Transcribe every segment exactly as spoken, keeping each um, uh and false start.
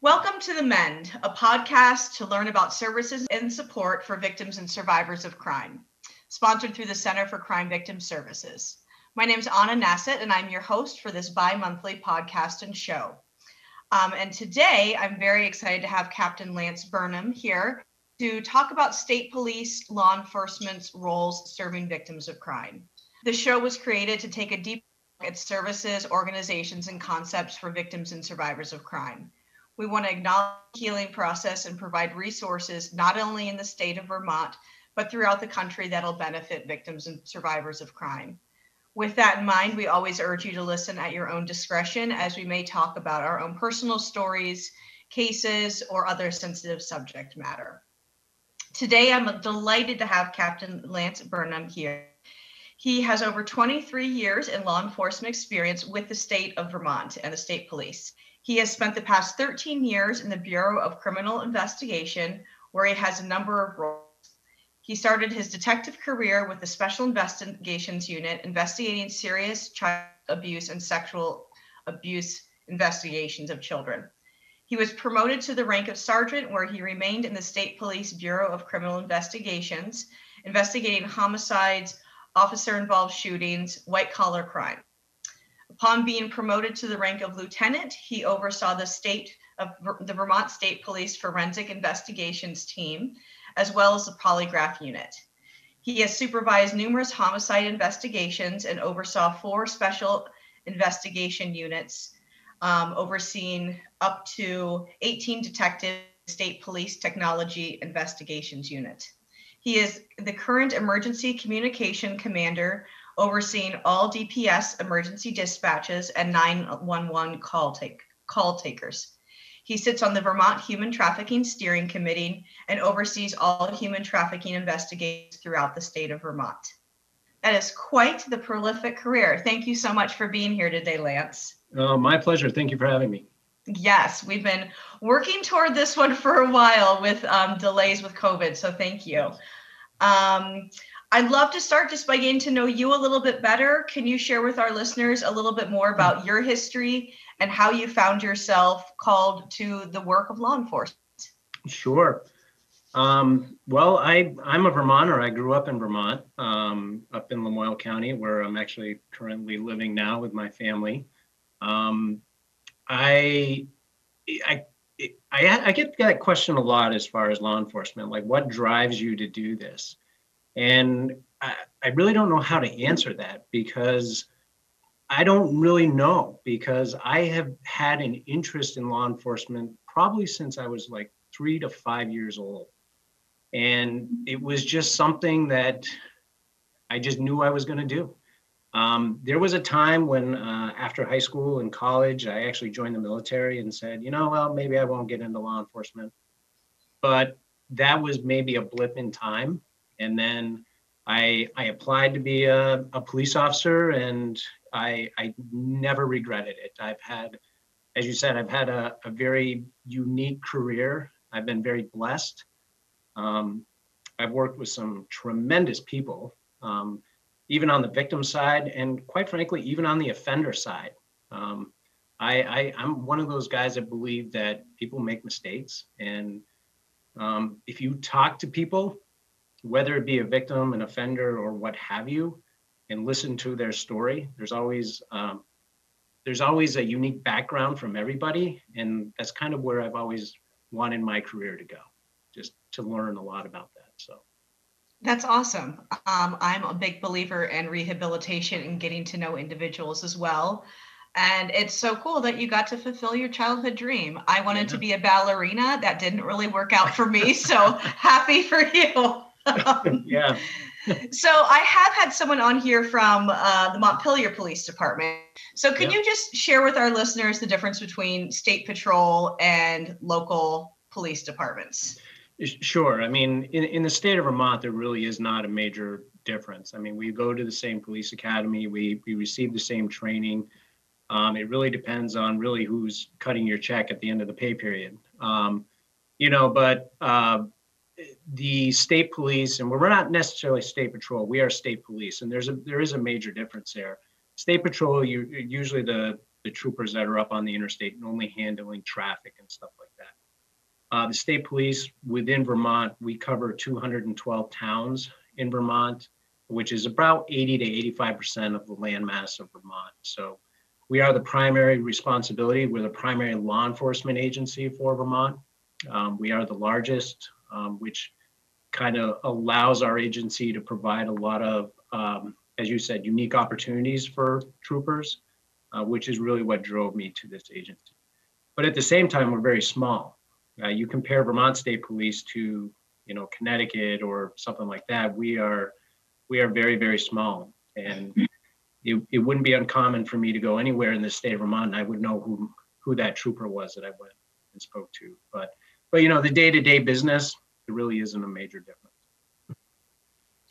Welcome to The Mend, a podcast to learn about services and support for victims and survivors of crime, sponsored through the Center for Crime Victim Services. My name is Anna Nasset, and I'm your host for this bi-monthly podcast and show. Um, and today, I'm very excited to have Captain Lance Burnham here to talk about state police law enforcement's roles serving victims of crime. The show was created to take a deep look at services, organizations, and concepts for victims and survivors of crime. We want to acknowledge the healing process and provide resources not only in the state of Vermont, but throughout the country that'll benefit victims and survivors of crime. With that in mind, we always urge you to listen at your own discretion, as we may talk about our own personal stories, cases, or other sensitive subject matter. Today, I'm delighted to have Captain Lance Burnham here. He has over twenty-three years in law enforcement experience with the state of Vermont and the state police. He has spent the past thirteen years in the Bureau of Criminal Investigation, where he has a number of roles. He started his detective career with the Special Investigations Unit, investigating serious child abuse and sexual abuse investigations of children. He was promoted to the rank of sergeant, where he remained in the State Police Bureau of Criminal Investigations, investigating homicides, officer-involved shootings, white-collar crime. Upon being promoted to the rank of lieutenant, he oversaw the state of the Vermont State Police Forensic Investigations Team, as well as the polygraph unit. He has supervised numerous homicide investigations and oversaw four special investigation units, um, overseeing up to eighteen detectives in the State Police Technology Investigations Unit. He is the current Emergency Communication Commander, overseeing all D P S emergency dispatches and nine one one call, take, call takers. He sits on the Vermont Human Trafficking Steering Committee and oversees all human trafficking investigations throughout the state of Vermont. That is quite the prolific career. Thank you so much for being here today, Lance. Oh, my pleasure. Thank you for having me. Yes, we've been working toward this one for a while with um, delays with COVID, so thank you. Um, I'd love to start just by getting to know you a little bit better. Can you share with our listeners a little bit more about your history and how you found yourself called to the work of law enforcement? Sure. Um, well, I, I'm a Vermonter. I grew up in Vermont, um, up in Lamoille County, where I'm actually currently living now with my family. Um, I, I, I, I get that question a lot as far as law enforcement, like what drives you to do this? And I, I really don't know how to answer that, because I don't really know, because I have had an interest in law enforcement probably since I was like three to five years old. And it was just something that I just knew I was going to do. Um, there was a time when uh, after high school and college, I actually joined the military and said, you know, well, maybe I won't get into law enforcement. But that was maybe a blip in time. And then I, I applied to be a, a police officer, and I, I never regretted it. I've had, as you said, I've had a, a very unique career. I've been very blessed. Um, I've worked with some tremendous people, um, even on the victim side, and quite frankly, even on the offender side. Um, I, I, I'm one of those guys that believe that people make mistakes. And um, if you talk to people, whether it be a victim, an offender, or what have you, and listen to their story, there's always um, there's always a unique background from everybody. And that's kind of where I've always wanted my career to go, just to learn a lot about that. So that's awesome. Um, I'm a big believer in rehabilitation and getting to know individuals as well. And it's so cool that you got to fulfill your childhood dream. I wanted yeah. to be a ballerina. That didn't really work out for me. So happy for you. Um, yeah. So I have had someone on here from uh, the Montpelier Police Department. So can yeah. you just share with our listeners the difference between state patrol and local police departments? Sure. I mean, in, in the state of Vermont, there really is not a major difference. I mean, we go to the same police academy. We, we receive the same training. Um, it really depends on really who's cutting your check at the end of the pay period. Um, you know, but... Uh, the state police, and we're not necessarily state patrol, we are state police, and there's a there is a major difference there. State patrol, you usually the the troopers that are up on the interstate and only handling traffic and stuff like Uh, the state police within Vermont, we cover two hundred twelve towns in Vermont, which is about eighty to eighty-five percent of the landmass of Vermont. So we are the primary responsibility. We're the primary law enforcement agency for Vermont. Um, we are the largest, um, which kind of allows our agency to provide a lot of, um, as you said, unique opportunities for troopers, uh, which is really what drove me to this agency. But at the same time, we're very small. Uh, you compare Vermont State Police to, you know, Connecticut or something like that. We are, we are very, very small, and it, it wouldn't be uncommon for me to go anywhere in the state of Vermont, and I would know who who that trooper was that I went and spoke to. But, but you know, the day-to-day business, it really isn't a major difference.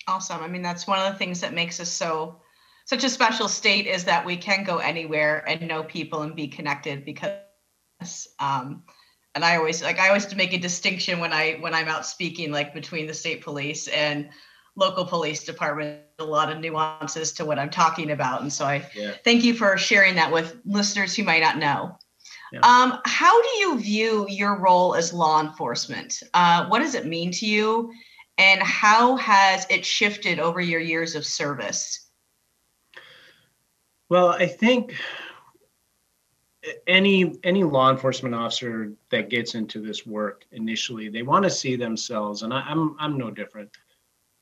Awesome. I mean, that's one of the things that makes us so such a special state, is that we can go anywhere and know people and be connected because. Um, And I always like I always make a distinction when I when I'm out speaking, like between the state police and local police department, a lot of nuances to what I'm talking about. And so I yeah. thank you for sharing that with listeners who might not know. Yeah. Um, how do you view your role as law enforcement? Uh, what does it mean to you, and how has it shifted over your years of service? Well, I think Any any law enforcement officer that gets into this work initially, they want to see themselves, and I, I'm I'm no different.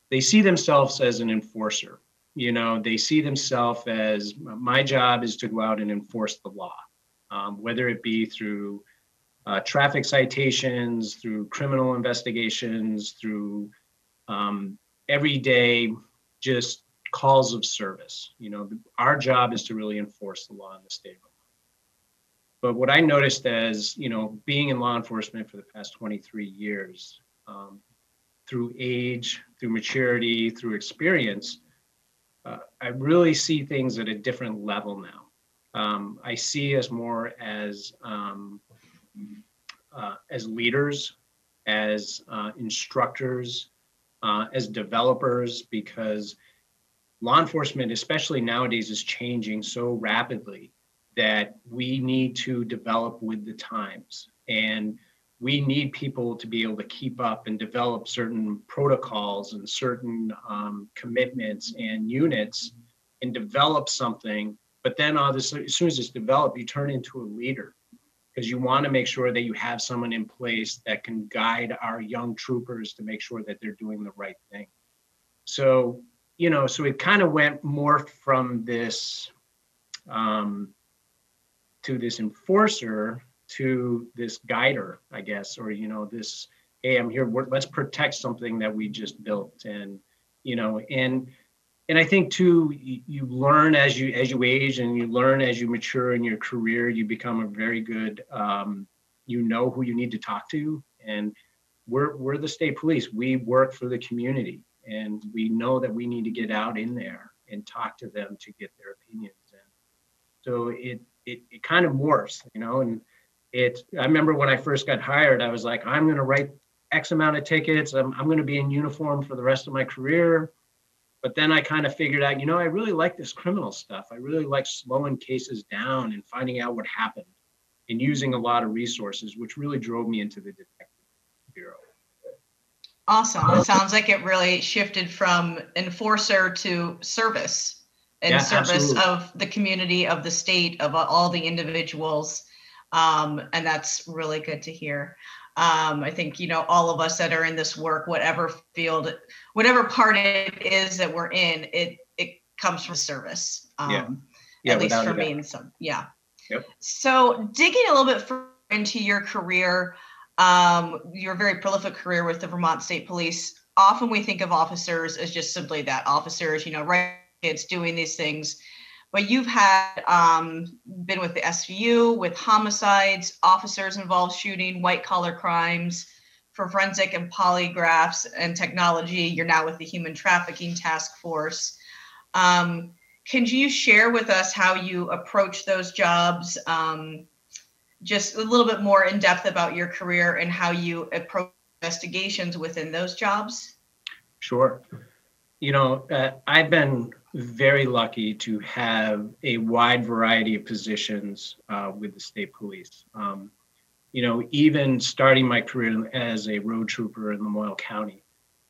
They see themselves as an enforcer. You know, they see themselves as, my job is to go out and enforce the law, um, whether it be through uh, traffic citations, through criminal investigations, through um, everyday just calls of service. You know, our job is to really enforce the law in the state. But what I noticed as, you know, being in law enforcement for the past twenty-three years, um, through age, through maturity, through experience, uh, I really see things at a different level now. Um, I see us more as um, uh, as leaders, as uh, instructors, uh, as developers, because law enforcement, especially nowadays, is changing so rapidly that we need to develop with the times, and we need people to be able to keep up and develop certain protocols and certain um, commitments and units and develop something. But then all this, as soon as it's developed, you turn into a leader, because you want to make sure that you have someone in place that can guide our young troopers to make sure that they're doing the right thing. So, you know, so it kind of went more from this, um, to this enforcer, to this guider, I guess, or, you know, this, hey, I'm here, we're, let's protect something that we just built. And, you know, and and I think too, you, you learn as you as you age, and you learn as you mature in your career, you become a very good, um, you know who you need to talk to. And we're, we're the state police, we work for the community, and we know that we need to get out in there and talk to them to get their opinions. And so it, It, it kind of morphs, you know, and it, I remember when I first got hired, I was like, I'm going to write X amount of tickets. I'm, I'm going to be in uniform for the rest of my career. But then I kind of figured out, you know, I really like this criminal stuff. I really like slowing cases down and finding out what happened and using a lot of resources, which really drove me into the Detective Bureau. Awesome. It sounds like it really shifted from enforcer to service. In yeah, service absolutely. Of the community, of the state, of all the individuals. Um, and that's really good to hear. Um, I think, you know, all of us that are in this work, whatever field, whatever part it is that we're in, it it comes from service, um, yeah. Yeah, at least for me. And some, yeah. Yep. So digging a little bit further into your career, um, your very prolific career with the Vermont State Police, often we think of officers as just simply that, officers, you know, right? It's doing these things, but you've had um, been with the S V U, with homicides, officers involved shooting, white collar crimes, for forensic and polygraphs and technology. You're now with the Human Trafficking Task Force. Um, can you share with us how you approach those jobs? Um, just a little bit more in depth about your career and how you approach investigations within those jobs? Sure. You know, uh, I've been very lucky to have a wide variety of positions uh, with the state police. Um, you know, even starting my career as a road trooper in Lamoille County,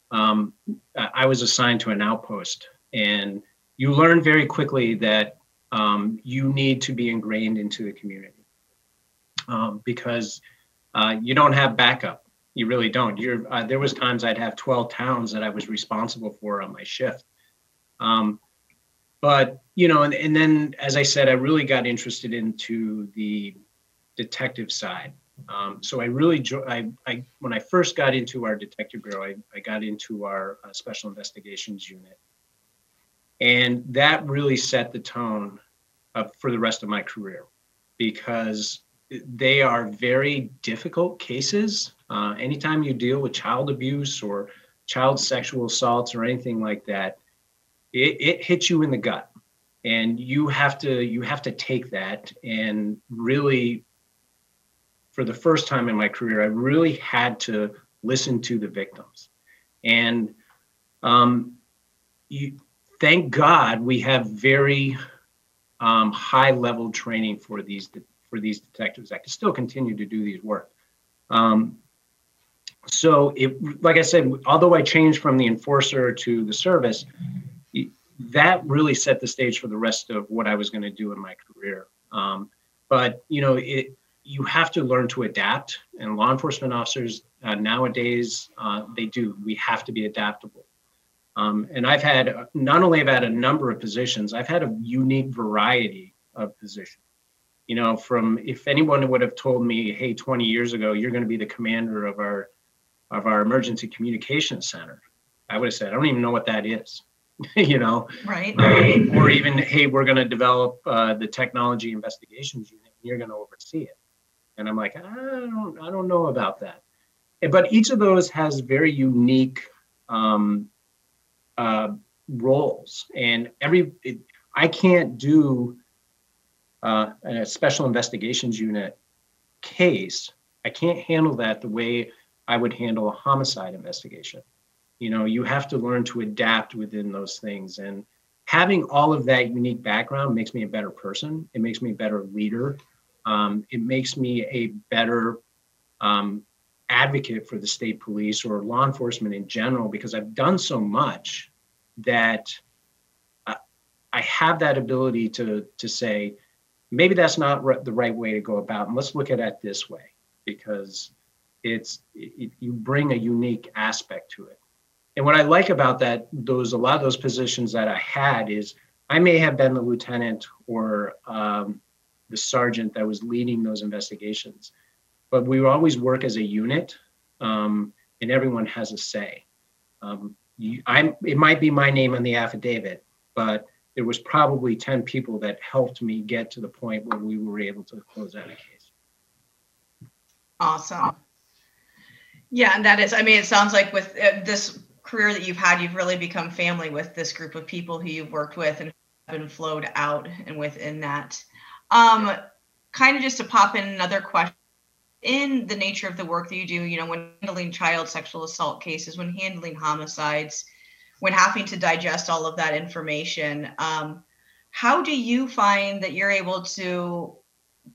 um, I was assigned to an outpost, and you learn very quickly that um, you need to be ingrained into the community um, because uh, you don't have backup. You really don't. You're, uh, there was times I'd have twelve towns that I was responsible for on my shift. Um, but, you know, and, and then, as I said, I really got interested into the detective side. Um, so I really, jo I, I, when I first got into our detective bureau, I, I got into our uh, Special Investigations Unit. And that really set the tone uh, for the rest of my career, because they are very difficult cases. Uh, anytime you deal with child abuse or child sexual assaults or anything like that, it, it hits you in the gut, and you have to you have to take that. And really, for the first time in my career, I really had to listen to the victims. And um, you, thank God we have very um, high-level training for these for these detectives that can still continue to do these work. Um, so it, like I said, although I changed from the enforcer to the service, that really set the stage for the rest of what I was going to do in my career. Um, but, you know, it, you have to learn to adapt, and law enforcement officers uh, nowadays, uh, they do, we have to be adaptable. Um, and I've had, not only have I had a number of positions, I've had a unique variety of positions. You know, from, if anyone would have told me, hey, twenty years ago, you're going to be the commander of our of our emergency communications center, I would have said, I don't even know what that is, you know, right? Um, or even, hey, we're going to develop uh, the technology investigations unit, and you're going to oversee it. And I'm like, I don't, I don't know about that. But each of those has very unique um, uh, roles, and every it, I can't do. Uh, a special investigations unit case, I can't handle that the way I would handle a homicide investigation. You know, you have to learn to adapt within those things. And having all of that unique background makes me a better person. It makes me a better leader. Um, it makes me a better um, advocate for the state police or law enforcement in general, because I've done so much that I, I have that ability to, to say, maybe that's not the right way to go about, and let's look at it this way, because it's it, you bring a unique aspect to it. And what I like about that, those a lot of those positions that I had, is I may have been the lieutenant or um, the sergeant that was leading those investigations, but we always work as a unit, um, and everyone has a say. Um, you, I'm, it might be my name on the affidavit, but there was probably ten people that helped me get to the point where we were able to close out a case. Awesome. Yeah, and that is, I mean, it sounds like with this career that you've had, you've really become family with this group of people who you've worked with and have been flowed out and within that. Um, kind of just to pop in another question, in the nature of the work that you do, you know, when handling child sexual assault cases, when handling homicides, when having to digest all of that information, um, how do you find that you're able to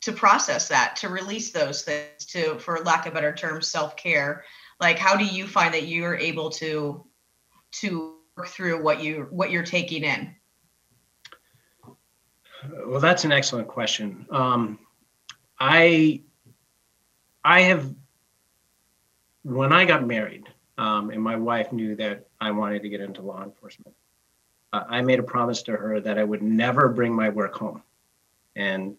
to process that, to release those things, to, for lack of a better term, self-care? Like, how do you find that you're able to to work through what you what you're taking in? Well, that's an excellent question. Um, I I have, when I got married, Um, and my wife knew that I wanted to get into law enforcement, Uh, I made a promise to her that I would never bring my work home. And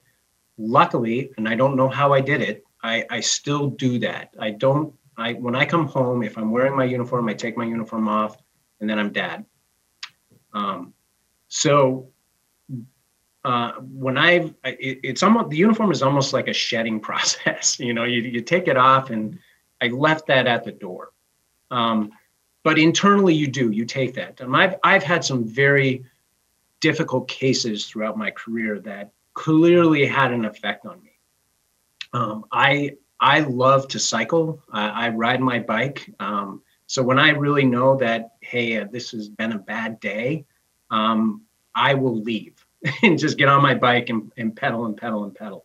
luckily, and I don't know how I did it, I, I still do that. I don't, I, when I come home, if I'm wearing my uniform, I take my uniform off, and then I'm dad. Um, so uh, when I've, it, it's almost, the uniform is almost like a shedding process. You know, you, you take it off, and I left that at the door. Um, but internally you do, you take that. And I've, I've had some very difficult cases throughout my career that clearly had an effect on me. Um, I, I love to cycle. I, I ride my bike. Um, so when I really know that, hey, uh, this has been a bad day, um, I will leave and just get on my bike and, and pedal and pedal and pedal.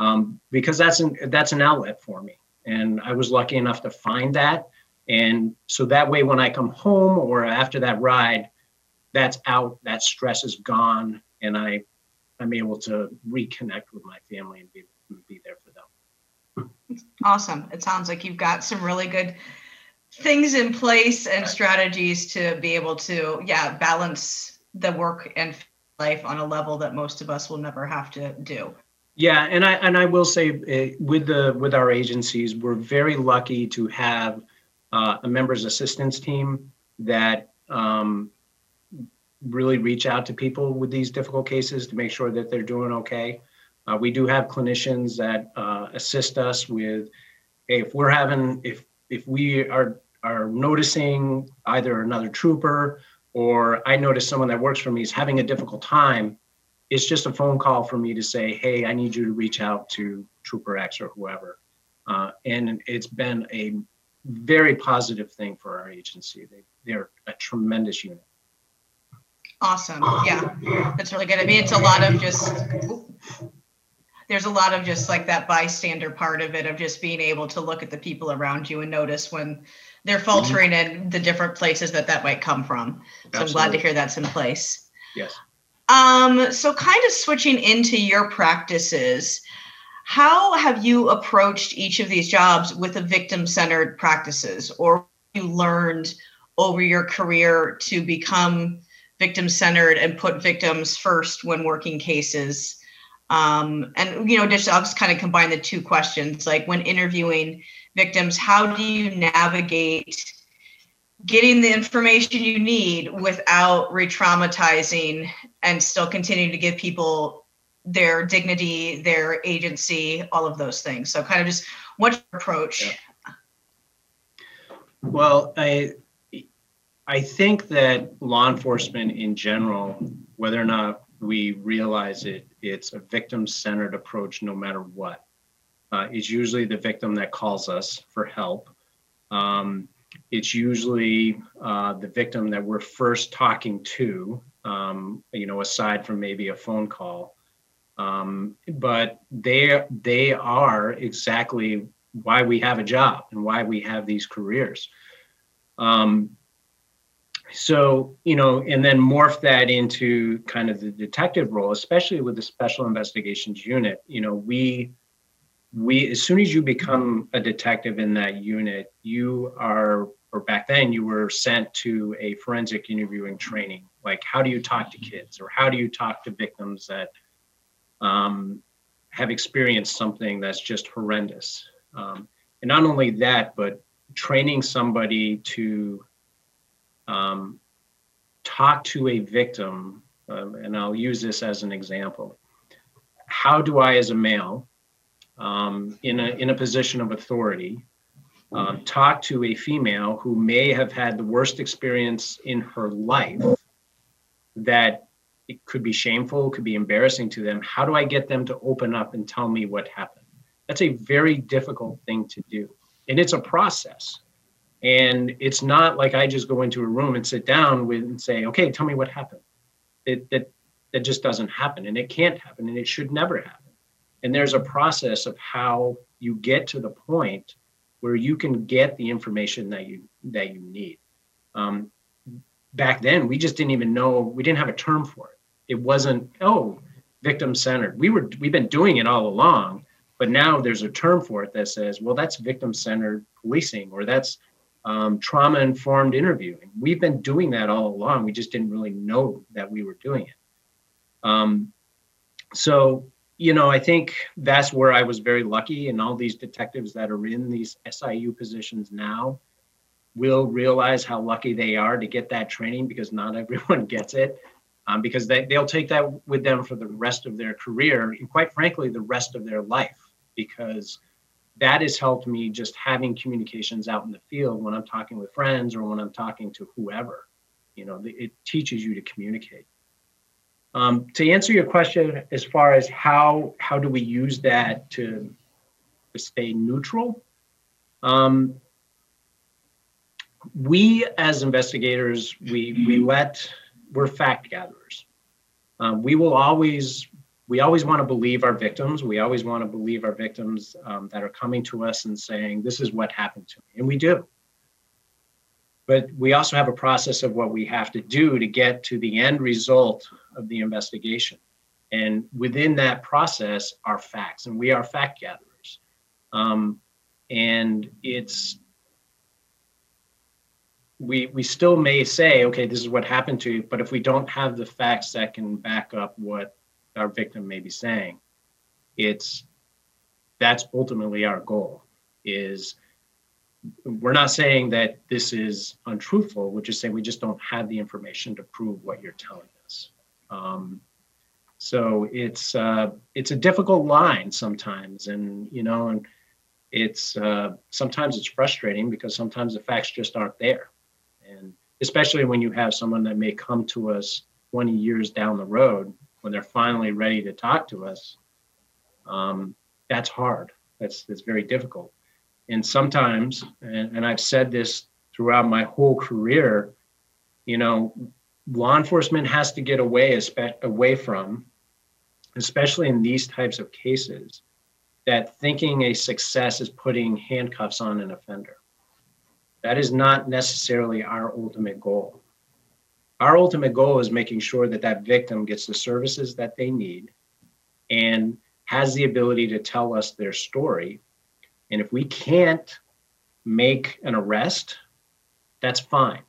um, because that's an, that's an outlet for me. And I was lucky enough to find that. And so that way, when I come home or after that ride, that's out, that stress is gone. And I, I'm able to reconnect with my family and be, be there for them. Awesome. It sounds like you've got some really good things in place and strategies to be able to, yeah, balance the work and life on a level that most of us will never have to do. Yeah, and I and I will say uh, with the with our agencies, we're very lucky to have uh, a members assistance team that um, really reach out to people with these difficult cases to make sure that they're doing okay. Uh, we do have clinicians that uh, assist us with, hey, if we're having if if we are are noticing either another trooper or I notice someone that works for me is having a difficult time, it's just a phone call for me to say, hey, I need you to reach out to Trooper X or whoever. Uh, and it's been a very positive thing for our agency. They, they're a tremendous unit. Awesome. Yeah, that's really good. I mean, it's a lot of just, there's a lot of just like that bystander part of it, of just being able to look at the people around you and notice when they're faltering mm-hmm. in the different places that that might come from. So absolutely. I'm glad to hear that's in place. Yes. Um, so kind of switching into your practices, how have you approached each of these jobs with a victim-centered practices, or you learned over your career to become victim-centered and put victims first when working cases? Um, and, you know, just I'll just kind of combine the two questions, like when interviewing victims, how do you navigate getting the information you need without re-traumatizing and still continue to give people their dignity, their agency, all of those things? So kind of just what's your approach? Yeah. Well, I, I think that law enforcement in general, whether or not we realize it, it's a victim-centered approach no matter what. Uh, it's usually the victim that calls us for help. Um, It's usually uh, the victim that we're first talking to, um, you know, aside from maybe a phone call. Um, but they they are exactly why we have a job and why we have these careers. Um, so, you know, and then morph that into kind of the detective role, especially with the Special Investigations Unit. You know, we. We, as soon as you become a detective in that unit, you are, or back then you were sent to a forensic interviewing training. Like, how do you talk to kids, or how do you talk to victims that um, have experienced something that's just horrendous? Um, and not only that, but training somebody to um, talk to a victim. Um, and I'll use this as an example. How do I, as a male, Um, in a in a position of authority, um, talk to a female who may have had the worst experience in her life, that it could be shameful, could be embarrassing to them? How do I get them to open up and tell me what happened? That's a very difficult thing to do. And it's a process. And it's not like I just go into a room and sit down with and say, okay, tell me what happened. It, that, that just doesn't happen, and it can't happen, and it should never happen. And there's a process of how you get to the point where you can get the information that you that you need. Um, back then, we just didn't even know, we didn't have a term for it. It wasn't, oh, victim-centered. We were, we've been doing it all along, but now there's a term for it that says, well, that's victim-centered policing, or that's um, trauma-informed interviewing. We've been doing that all along. We just didn't really know that we were doing it. Um, so, You know, I think that's where I was very lucky, and all these detectives that are in these S I U positions now will realize how lucky they are to get that training, because not everyone gets it, um, because they, they'll take that with them for the rest of their career, and quite frankly, the rest of their life, because that has helped me just having communications out in the field when I'm talking with friends or when I'm talking to whoever. You know, it teaches you to communicate. Um, to answer your question, as far as how how do we use that to, to stay neutral, um, we as investigators, we we let we're fact gatherers. Um, we will always we always want to believe our victims. We always want to believe our victims um, that are coming to us and saying, this is what happened to me. And we do. But we also have a process of what we have to do to get to the end result of the investigation. And within that process are facts, and we are fact gatherers. Um, and it's, we, we still may say, okay, this is what happened to you, but if we don't have the facts that can back up what our victim may be saying, it's, that's ultimately our goal. Is we're not saying that this is untruthful, we're just saying we just don't have the information to prove what you're telling us. Um, so it's uh, it's a difficult line sometimes, and you know, and it's uh, sometimes it's frustrating because sometimes the facts just aren't there, and especially when you have someone that may come to us twenty years down the road when they're finally ready to talk to us. Um, that's hard. That's that's very difficult. And sometimes, and, and I've said this throughout my whole career, you know, law enforcement has to get away, away from, especially in these types of cases, that thinking a success is putting handcuffs on an offender. That is not necessarily our ultimate goal. Our ultimate goal is making sure that that victim gets the services that they need and has the ability to tell us their story. And if we can't make an arrest, that's fine.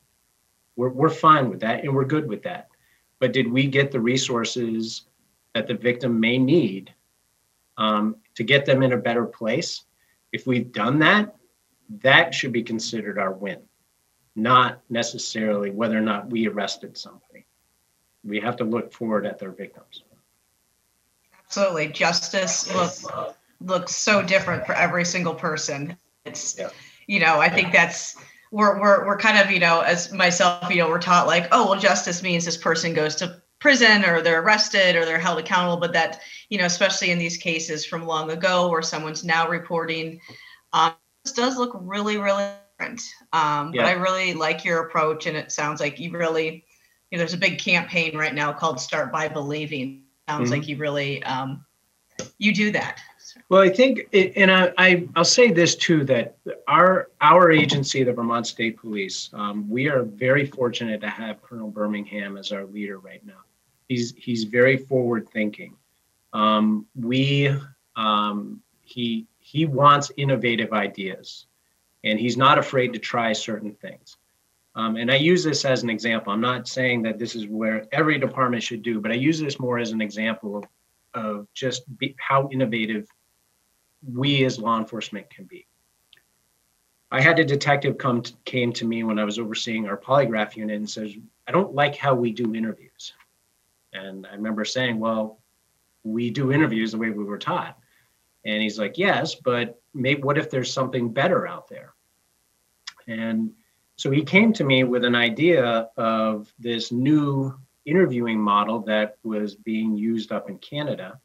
We're, we're fine with that, and we're good with that. But did we get the resources that the victim may need um, to get them in a better place? If we've done that, that should be considered our win, not necessarily whether or not we arrested somebody. We have to look forward at their victims. Absolutely. Justice looks looks so different for every single person. It's, yeah. you know, I think that's, we're, we're, we're kind of, you know, as myself, you know, we're taught like, oh, well, justice means this person goes to prison or they're arrested or they're held accountable. But that, you know, especially in these cases from long ago where someone's now reporting, um, this does look really, really different. Um, yeah. But I really like your approach, and it sounds like you really, you know, there's a big campaign right now called Start by Believing. Sounds mm-hmm. like you really, um, you do that. Well, I think, it, and I, I, I'll say this too, that our our agency, the Vermont State Police, um, we are very fortunate to have Colonel Birmingham as our leader right now. He's he's very forward thinking. Um, we um, he he wants innovative ideas, and he's not afraid to try certain things. Um, and I use this as an example. I'm not saying that this is where every department should do, but I use this more as an example of. of just be, how innovative we as law enforcement can be. I had a detective come to, came to me when I was overseeing our polygraph unit and says, I don't like how we do interviews. And I remember saying, well, we do interviews the way we were taught. And he's like, yes, but maybe what if there's something better out there? And so he came to me with an idea of this new interviewing model that was being used up in Canada,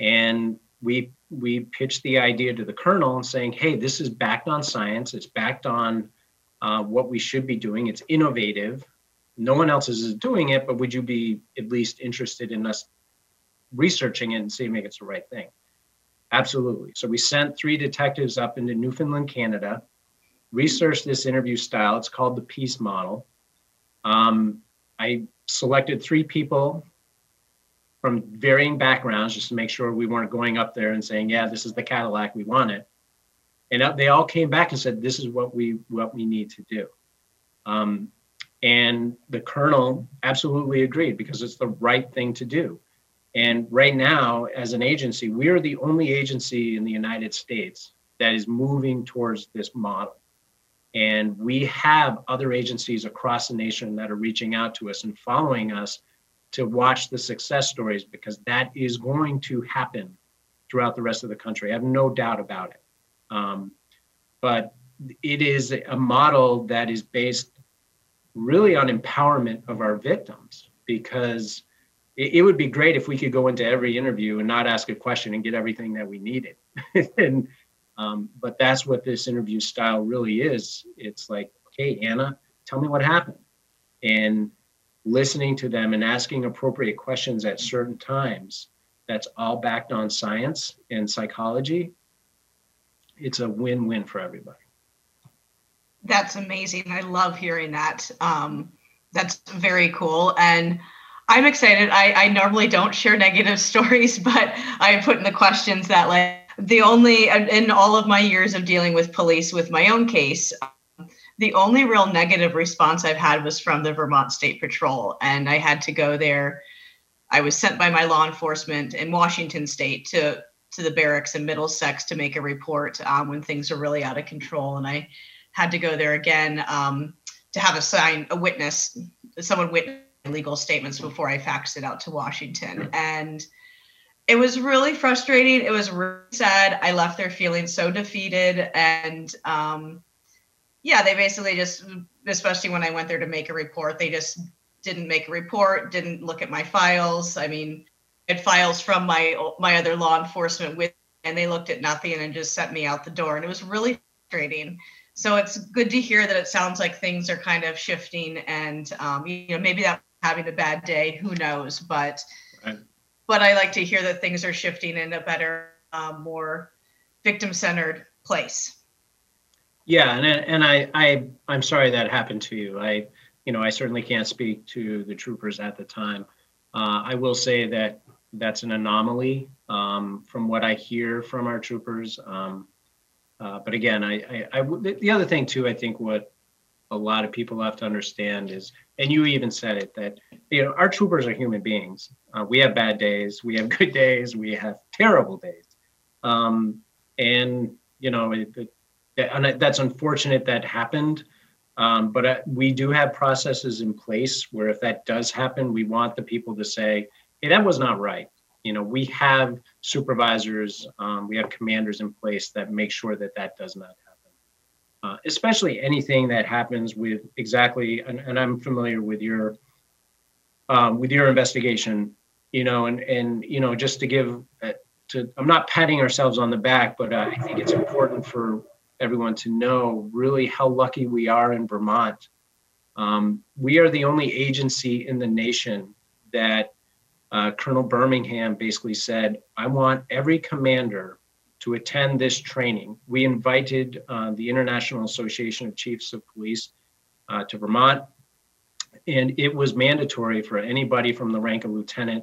and we we pitched the idea to the colonel and saying, hey, this is backed on science, it's backed on uh, what we should be doing, it's innovative, no one else is doing it, but would you be at least interested in us researching it and seeing if it's the right thing? Absolutely. So we sent three detectives up into Newfoundland, Canada, researched this interview style. It's called the Peace Model. um, I selected three people from varying backgrounds just to make sure we weren't going up there and saying, yeah, this is the Cadillac, we want it. And they all came back and said, this is what we what we need to do. Um, and the colonel absolutely agreed because it's the right thing to do. And right now, as an agency, we are the only agency in the United States that is moving towards this model. And we have other agencies across the nation that are reaching out to us and following us to watch the success stories, because that is going to happen throughout the rest of the country. I have no doubt about it. Um, but it is a model that is based really on empowerment of our victims, because it, it would be great if we could go into every interview and not ask a question and get everything that we needed. and, Um, but that's what this interview style really is. It's like, okay, Anna, tell me what happened. And listening to them and asking appropriate questions at certain times that's all backed on science and psychology, it's a win-win for everybody. That's amazing. I love hearing that. Um, that's very cool. And I'm excited. I, I normally don't share negative stories, but I put in the questions that, like, the only, in all of my years of dealing with police with my own case, the only real negative response I've had was from the Vermont State Patrol. And I had to go there. I was sent by my law enforcement in Washington State to, to the barracks in Middlesex to make a report um, when things are really out of control. And I had to go there again um, to have a sign, a witness, someone witness legal statements before I faxed it out to Washington. And it was really frustrating. It was really sad. I left there feeling so defeated. And um, yeah, they basically just, especially when I went there to make a report, they just didn't make a report, didn't look at my files. I mean, I had files from my, my other law enforcement with, and they looked at nothing and just sent me out the door. And it was really frustrating. So it's good to hear that it sounds like things are kind of shifting, and um, you know, maybe that having a bad day, who knows, but right. but I like to hear that things are shifting in a better, uh, more victim-centered place. Yeah, and and I, I I'm sorry that happened to you. I you know I certainly can't speak to the troopers at the time. Uh, I will say that that's an anomaly um, from what I hear from our troopers. Um, Uh, but again, I, I, I w the other thing too, I think what a lot of people have to understand is, and you even said it, that you know our troopers are human beings. Uh, we have bad days, we have good days, we have terrible days, um, and you know it, it, and that's unfortunate that happened. Um, but uh, we do have processes in place where if that does happen, we want the people to say, "Hey, that was not right." You know, we have supervisors, um, we have commanders in place that make sure that that does not happen. Uh, especially anything that happens with exactly, and, and I'm familiar with your um, with your investigation. You know, and and you know, just to give, uh, to I'm not patting ourselves on the back, but uh, I think it's important for everyone to know really how lucky we are in Vermont. Um, we are the only agency in the nation that. Uh, Colonel Birmingham basically said, I want every commander to attend this training. We invited uh, the International Association of Chiefs of Police uh, to Vermont, and it was mandatory for anybody from the rank of lieutenant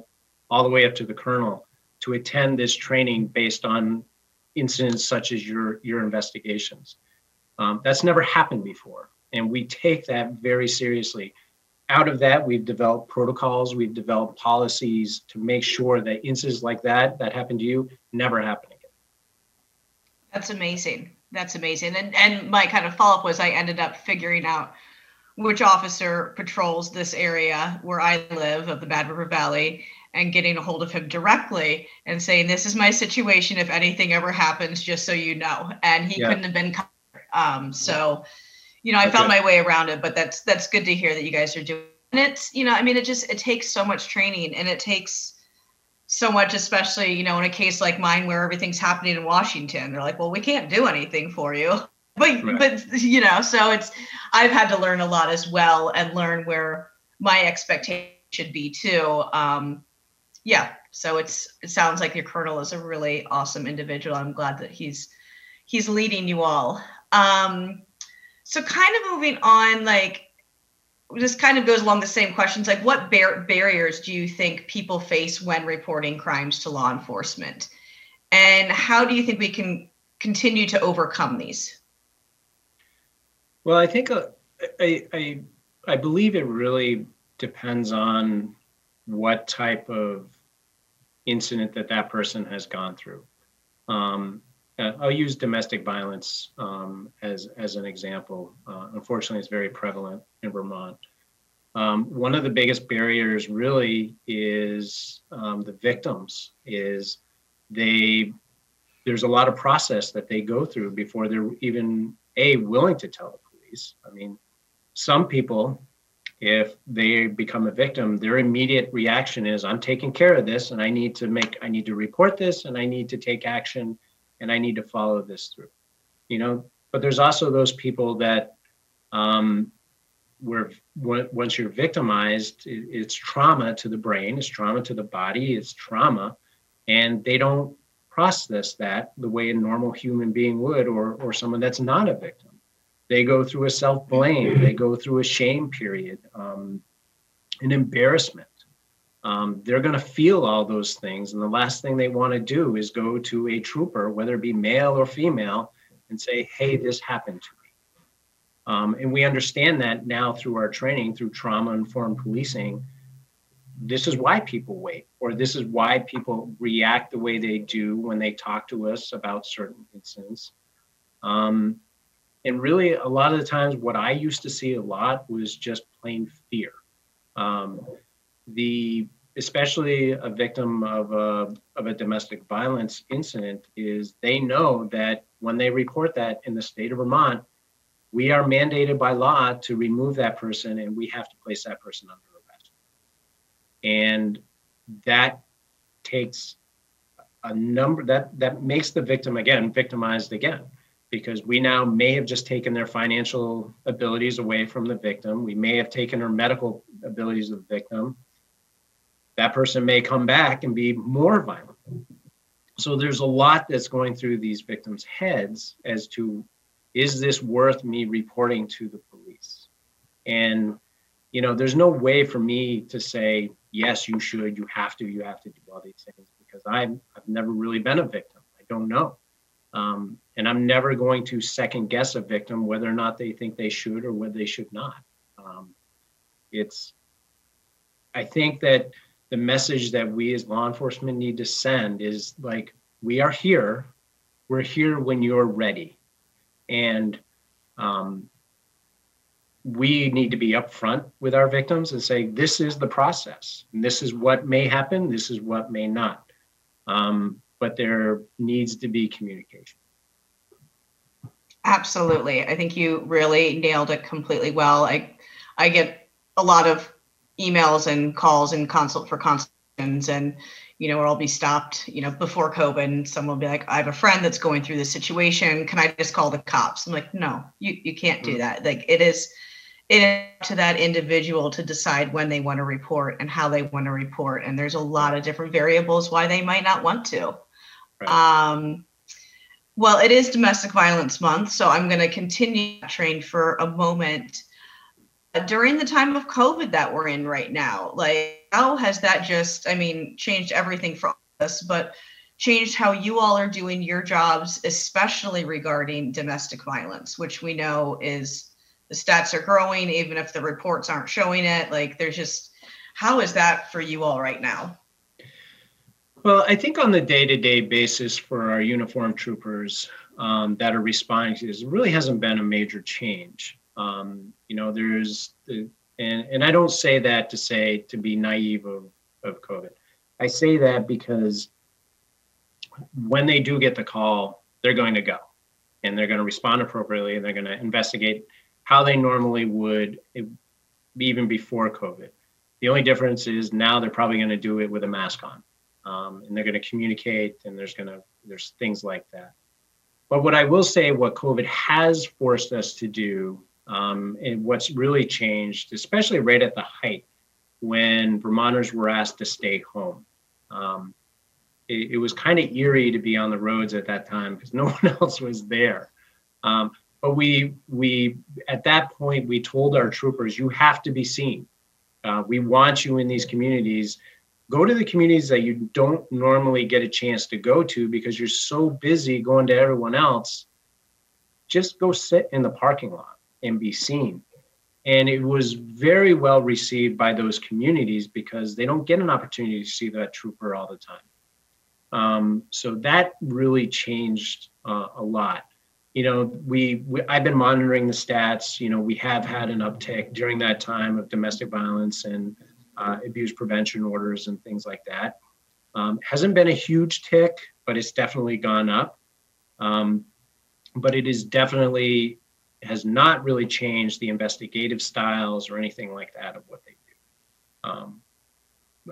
all the way up to the colonel to attend this training based on incidents such as your, your investigations. Um, that's never happened before, and we take that very seriously. Out of that, we've developed protocols, we've developed policies to make sure that incidents like that, that happened to you, never happen again. That's amazing. That's amazing. And, and my kind of follow-up was I ended up figuring out which officer patrols this area where I live of the Bad River Valley and getting a hold of him directly and saying, this is my situation. If anything ever happens, just so you know, and he yeah. couldn't have been covered. Um, so yeah. You know, I okay. found my way around it, but that's that's good to hear that you guys are doing it. And it's, you know, I mean, it just, it takes so much training and it takes so much, especially, you know, in a case like mine where everything's happening in Washington, they're like, well, we can't do anything for you. But, right. but you know, so it's, I've had to learn a lot as well and learn where my expectation should be too. Um, yeah, so it's, it sounds like your colonel is a really awesome individual. I'm glad that he's, he's leading you all. Um, So kind of moving on, like, this kind of goes along the same questions, like what bar barriers do you think people face when reporting crimes to law enforcement? And how do you think we can continue to overcome these? Well, I think, uh, I, I, I believe it really depends on what type of incident that that person has gone through. Um, Uh, I'll use domestic violence um, as, as an example. Uh, unfortunately, it's very prevalent in Vermont. Um, one of the biggest barriers really is um, the victims, is they, there's a lot of process that they go through before they're even, A, willing to tell the police. I mean, some people, if they become a victim, their immediate reaction is, I'm taking care of this and I need to make, I need to report this and I need to take action. And I need to follow this through, you know, but there's also those people that um, where once you're victimized, it, it's trauma to the brain, it's trauma to the body, it's trauma. and they don't process that the way a normal human being would, or, or someone that's not a victim. They go through a self-blame, they go through a shame period, um, an embarrassment. Um, they're going to feel all those things, and the last thing they want to do is go to a trooper, whether it be male or female, and say, hey, this happened to me. Um, and we understand that now through our training, through trauma-informed policing. This is why people wait, or this is why people react the way they do when they talk to us about certain incidents. Um, and really, a lot of the times, what I used to see a lot was just plain fear. Um, the especially a victim of a, of a domestic violence incident is they know that when they report that in the state of Vermont, we are mandated by law to remove that person, and we have to place that person under. And that takes a number, that, that makes the victim, again, victimized again, because we now may have just taken their financial abilities away from the victim. We may have taken her medical abilities of the victim. That person may come back and be more violent. So there's a lot that's going through these victims' heads as to, is this worth me reporting to the police? And you know, there's no way for me to say, yes, you should, you have to, you have to do all these things, because I'm, I've never really been a victim. I don't know. Um, and I'm never going to second guess a victim, whether or not they think they should or whether they should not. Um, it's, I think that the message that we as law enforcement need to send is like, we are here, we're here when you're ready. And, um, we need to be upfront with our victims and say, this is the process. And this is what may happen. This is what may not. Um, but there needs to be communication. Absolutely. I think you really nailed it completely well. I, I get a lot of emails and calls and consult for consultations, and, you know, where I'll be stopped, you know, before COVID, and someone will be like, I have a friend that's going through this situation. Can I just call the cops? I'm like, no, you, you can't do that. Like, it is, it is up to that individual to decide when they want to report and how they want to report. And there's a lot of different variables why they might not want to. Right. Um, well, it is Domestic Violence Month, so I'm going to continue that train for a moment. During the time of COVID that we're in right now, like, how has that just, I mean, changed everything for us, but changed how you all are doing your jobs, especially regarding domestic violence, which we know is, the stats are growing, even if the reports aren't showing it. Like, there's just, how is that for you all right now? Well, I think on the day-to-day basis for our uniformed troopers um, that are responding to this, really hasn't been a major change. Um, you know, there's, and, and I don't say that to say, to be naive of, of COVID. I say that because when they do get the call, they're going to go, and they're going to respond appropriately, and they're going to investigate how they normally would it, even before COVID. The only difference is now they're probably going to do it with a mask on, um, and they're going to communicate, and there's going to, there's things like that. But what I will say, what COVID has forced us to do, Um, and what's really changed, especially right at the height when Vermonters were asked to stay home. Um, it, it was kind of eerie to be on the roads at that time because no one else was there. Um, but we, we, at that point, we told our troopers, you have to be seen. Uh, we want you in these communities. Go to the communities that you don't normally get a chance to go to because you're so busy going to everyone else. Just go sit in the parking lot and be seen. And it was very well received by those communities because they don't get an opportunity to see that trooper all the time. Um, so that really changed uh, a lot. You know, we, we I've been monitoring the stats. You know, we have had an uptick during that time of domestic violence and uh, abuse prevention orders and things like that. Um, hasn't been a huge tick, but it's definitely gone up. Um, but it is definitely has not really changed the investigative styles or anything like that of what they do. Um,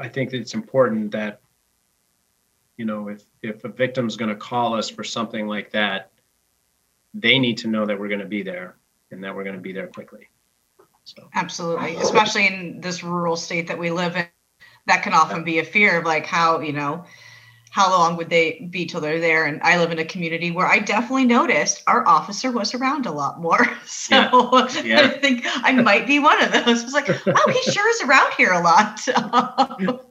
I think that it's important that, you know, if, if a victim's gonna call us for something like that, they need to know that we're gonna be there and that we're gonna be there quickly. So. Absolutely, especially in this rural state that we live in, that can often be a fear of like how, you know, how long would they be till they're there? And I live in a community where I definitely noticed our officer was around a lot more. So yeah. Yeah. I think I might be one of those. I was like, oh, he sure is around here a lot.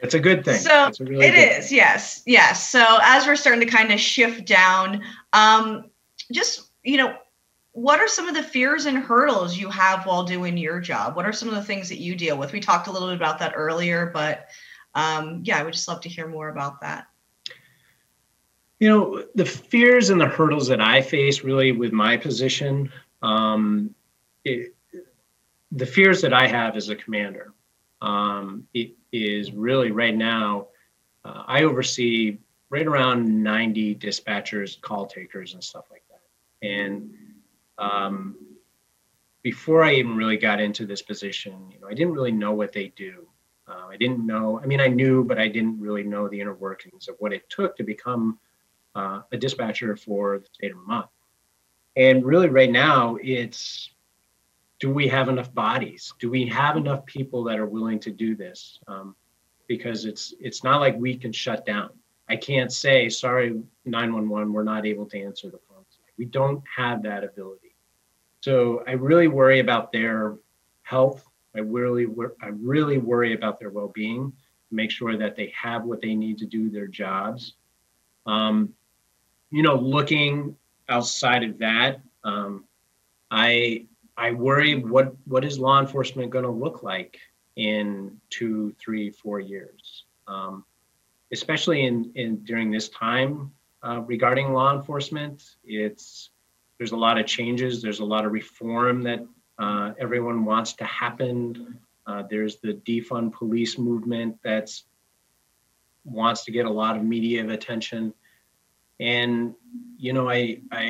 It's a good thing. So really it is. Thing. Yes. Yes. So as we're starting to kind of shift down, um, just, you know, what are some of the fears and hurdles you have while doing your job? What are some of the things that you deal with? We talked a little bit about that earlier, but um, yeah, I would just love to hear more about that. You know, the fears and the hurdles that I face really with my position, um, it, the fears that I have as a commander, um, it is really right now, uh, I oversee right around ninety dispatchers, call takers and stuff like that. And Um, before I even really got into this position, you know, I didn't really know what they do. Uh, I didn't know, I mean, I knew, but I didn't really know the inner workings of what it took to become uh, a dispatcher for the state of Vermont. And really right now it's, do we have enough bodies? Do we have enough people that are willing to do this? Um, because it's, it's not like we can shut down. I can't say, sorry, nine one one, we're not able to answer the phone. We don't have that ability. So I really worry about their health. I really, wor- I really worry about their well-being, make sure that they have what they need to do their jobs. Um, you know, looking outside of that, um, I I worry what what is law enforcement going to look like in two, three, four years, um, especially in in during this time uh, regarding law enforcement. It's There's a lot of changes. There's a lot of reform that uh, everyone wants to happen. Uh, there's the defund police movement that's wants to get a lot of media attention. And, you know, I, I,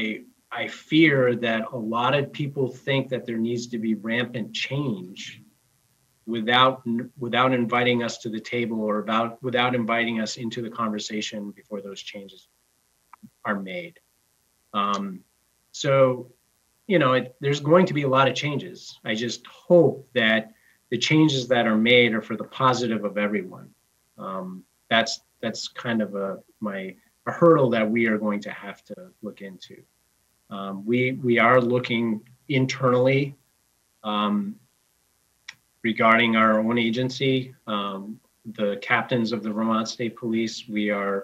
I fear that a lot of people think that there needs to be rampant change without, without inviting us to the table or about, without inviting us into the conversation before those changes are made. Um, So, you know, it, there's going to be a lot of changes. I just hope that the changes that are made are for the positive of everyone. Um, that's that's kind of a my a hurdle that we are going to have to look into. Um, we we are looking internally um, regarding our own agency, um, the captains of the Vermont State Police. We are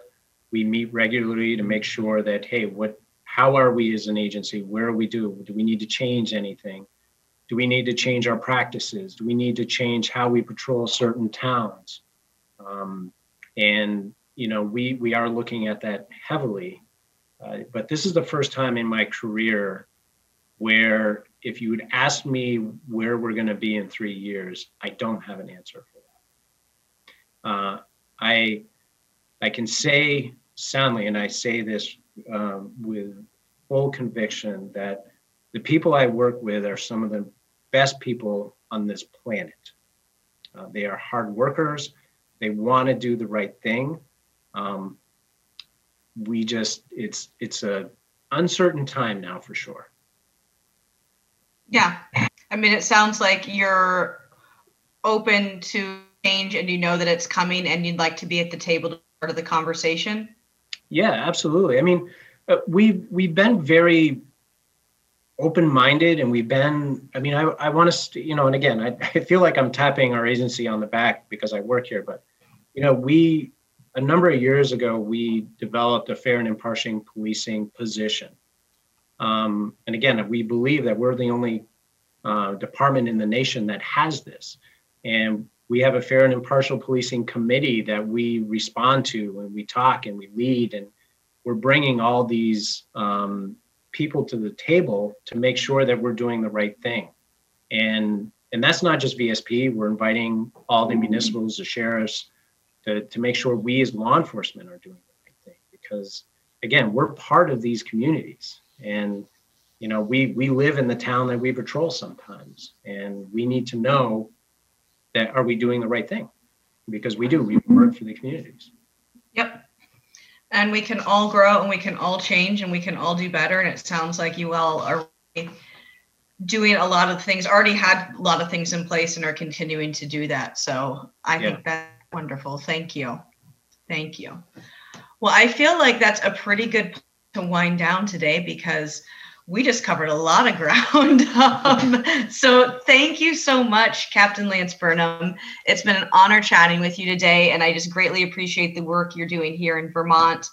we meet regularly to make sure that hey, what how are we as an agency? Where are we do? Do we need to change anything? Do we need to change our practices? Do we need to change how we patrol certain towns? Um, and, you know, we, we are looking at that heavily, uh, but this is the first time in my career where if you would ask me where we're gonna be in three years, I don't have an answer for that. Uh, I, I can say soundly, and I say this Um, with full conviction that the people I work with are some of the best people on this planet. Uh, they are hard workers. They want to do the right thing. Um, we just, it's it's a uncertain time now for sure. Yeah. I mean, it sounds like you're open to change and you know that it's coming and you'd like to be at the table to be part of the conversation. Yeah, absolutely. I mean, uh, we've, we've been very open-minded and we've been, I mean, I, I want to, st- you know, and again, I, I feel like I'm tapping our agency on the back because I work here, but, you know, we, a number of years ago, we developed a fair and impartial policing position. Um, and again, we believe that we're the only uh, department in the nation that has this. And we have a fair and impartial policing committee that we respond to and we talk and we lead, and we're bringing all these um, people to the table to make sure that we're doing the right thing. And and that's not just V S P, we're inviting all the municipals, the sheriffs, to, to make sure we as law enforcement are doing the right thing. Because again, we're part of these communities. And you know, we we live in the town that we patrol sometimes, and we need to know that are we doing the right thing? Because we do, we work for the communities. Yep, and we can all grow and we can all change and we can all do better. And it sounds like you all are doing a lot of things, already had a lot of things in place and are continuing to do that. So I yeah. think that's wonderful, thank you. Thank you. Well, I feel like that's a pretty good point to wind down today, because we just covered a lot of ground. Um, so thank you so much, Captain Lance Burnham. It's been an honor chatting with you today, and I just greatly appreciate the work you're doing here in Vermont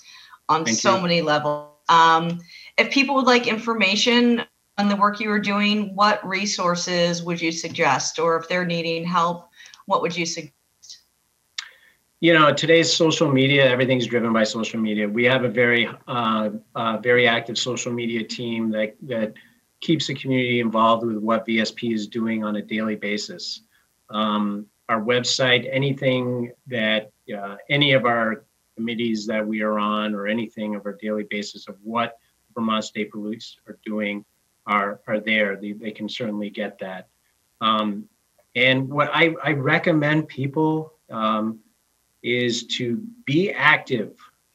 on thank so you. many levels. Um, if people would like information on the work you are doing, what resources would you suggest? Or if they're needing help, what would you suggest? You know, today's social media, everything's driven by social media. We have a very, uh, uh, very active social media team that, that keeps the community involved with what V S P is doing on a daily basis. Um, our website, anything that, uh, any of our committees that we are on, or anything of our daily basis of what Vermont State Police are doing are, are there. They, they can certainly get that. Um, and what I, I recommend people, um, is to be active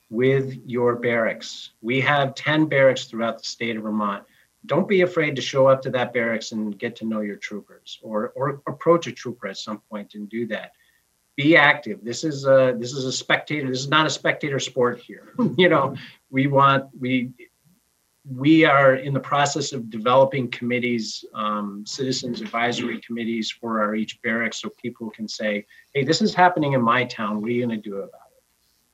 with your barracks. We have ten barracks throughout the state of Vermont. Don't be afraid to show up to that barracks and get to know your troopers, or, or approach a trooper at some point and do that. Be active. This is a, this is a spectator, this is not a spectator sport here. You know, we want, we, we are in the process of developing committees, um, citizens advisory committees for our each barracks, so people can say, hey, this is happening in my town, what are you gonna do about it?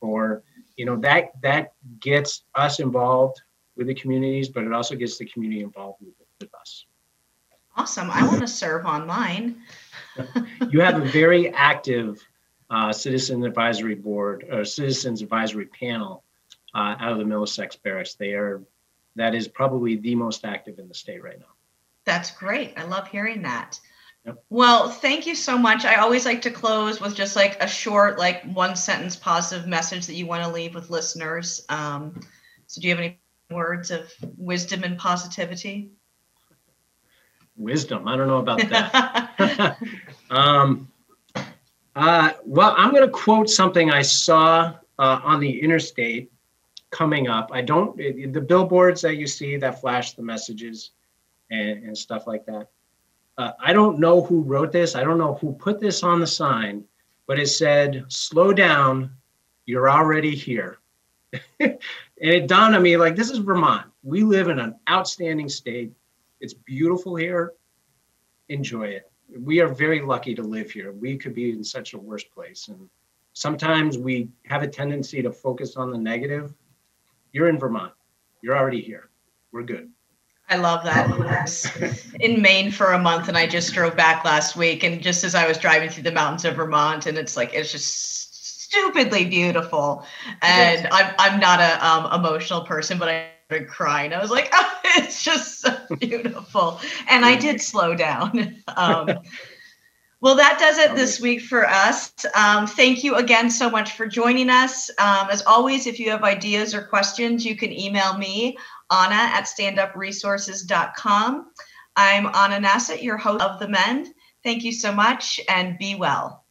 Or, you know, that, that gets us involved with the communities, but it also gets the community involved with, with us. Awesome, I wanna serve online. You have a very active uh, citizen advisory board, or citizens advisory panel uh, out of the Middlesex barracks. They are, that is probably the most active in the state right now. That's great. I love hearing that. Yep. Well, thank you so much. I always like to close with just like a short, like one sentence positive message that you want to leave with listeners. Um, so do you have any words of wisdom and positivity? Wisdom. I don't know about that. um, uh, well, I'm going to quote something I saw uh, on the interstate coming up. I don't, the billboards that you see that flash the messages and, and stuff like that. Uh, I don't know who wrote this. I don't know who put this on the sign, but it said, slow down, you're already here. And it dawned on me, like, this is Vermont. We live in an outstanding state. It's beautiful here. Enjoy it. We are very lucky to live here. We could be in such a worse place. And sometimes we have a tendency to focus on the negative. You're in Vermont. You're already here. We're good. I love that. I was in Maine for a month, and I just drove back last week. And just as I was driving through the mountains of Vermont, and it's like, it's just stupidly beautiful. And yes. I'm, I'm not a um, emotional person, but I started crying. I was like, oh, it's just so beautiful. And I did slow down. Um, Well, that does it this week for us. Um, thank you again so much for joining us. Um, as always, if you have ideas or questions, you can email me, Anna at stand up resources dot com. I'm Anna Nasset, your host of The Mend. Thank you so much, and be well.